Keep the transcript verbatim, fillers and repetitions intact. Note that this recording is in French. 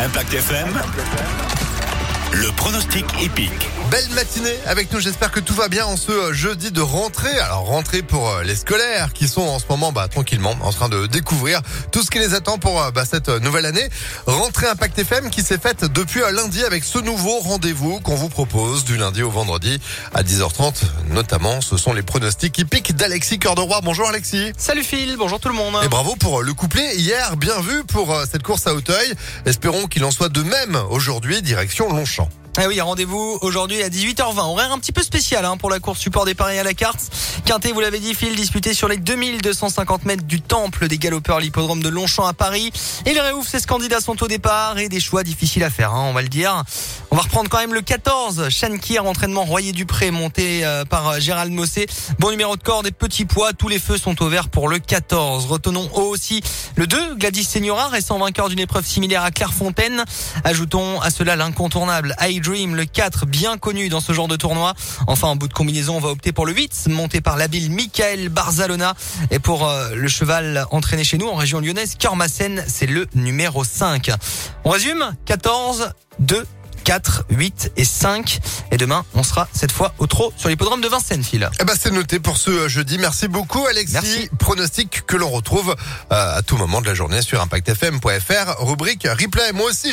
Impact F M, le pronostic hippique. Belle matinée avec nous, j'espère que tout va bien en ce jeudi de rentrée. Alors rentrée pour les scolaires qui sont en ce moment bah, tranquillement en train de découvrir tout ce qui les attend pour bah, cette nouvelle année. Rentrée Impact F M qui s'est faite depuis lundi avec ce nouveau rendez-vous qu'on vous propose du lundi au vendredi à dix heures trente. Notamment, ce sont les pronostics hippiques d'Alexy Coeurderoy. Bonjour Alexy. Salut Phil, bonjour tout le monde. Et bravo pour le couplet hier, bien vu pour cette course à Auteuil. Espérons qu'il en soit de même aujourd'hui, direction Longchamp. Ah oui, rendez-vous aujourd'hui à dix-huit heures vingt. Horaire un petit peu spécial hein, pour la course support des paris à la carte. Quintet, vous l'avez dit, Phil, disputé sur les deux mille deux cent cinquante mètres du temple des galopeurs, l'hippodrome de Longchamp à Paris. Et les réouf, ces candidats sont au départ et des choix difficiles à faire, hein, on va le dire. On va reprendre quand même le quatorze, Shankier, entraînement Royer Dupré, monté euh, par Gérald Mossé. Bon numéro de corde et petits pois, tous les feux sont au vert pour le quatorze. Retenons aussi le deux, Gladys Senora, récent vainqueur d'une épreuve similaire à Clairefontaine. Ajoutons à cela l'incontournable Aïl Dream, le quatre, bien connu dans ce genre de tournoi. Enfin, en bout de combinaison, on va opter pour le huit, monté par l'habile Michael Barzalona. Et pour euh, le cheval entraîné chez nous en région lyonnaise, Kermassen, c'est le numéro cinq. On résume, quatorze, deux, quatre, huit et cinq. Et demain, on sera cette fois au trot sur l'hippodrome de Vincennes, Phil. Eh ben, c'est noté pour ce jeudi. Merci beaucoup, Alexis. Merci. Pronostic que l'on retrouve euh, à tout moment de la journée sur impact f m point f r, rubrique replay. Moi aussi, j'ai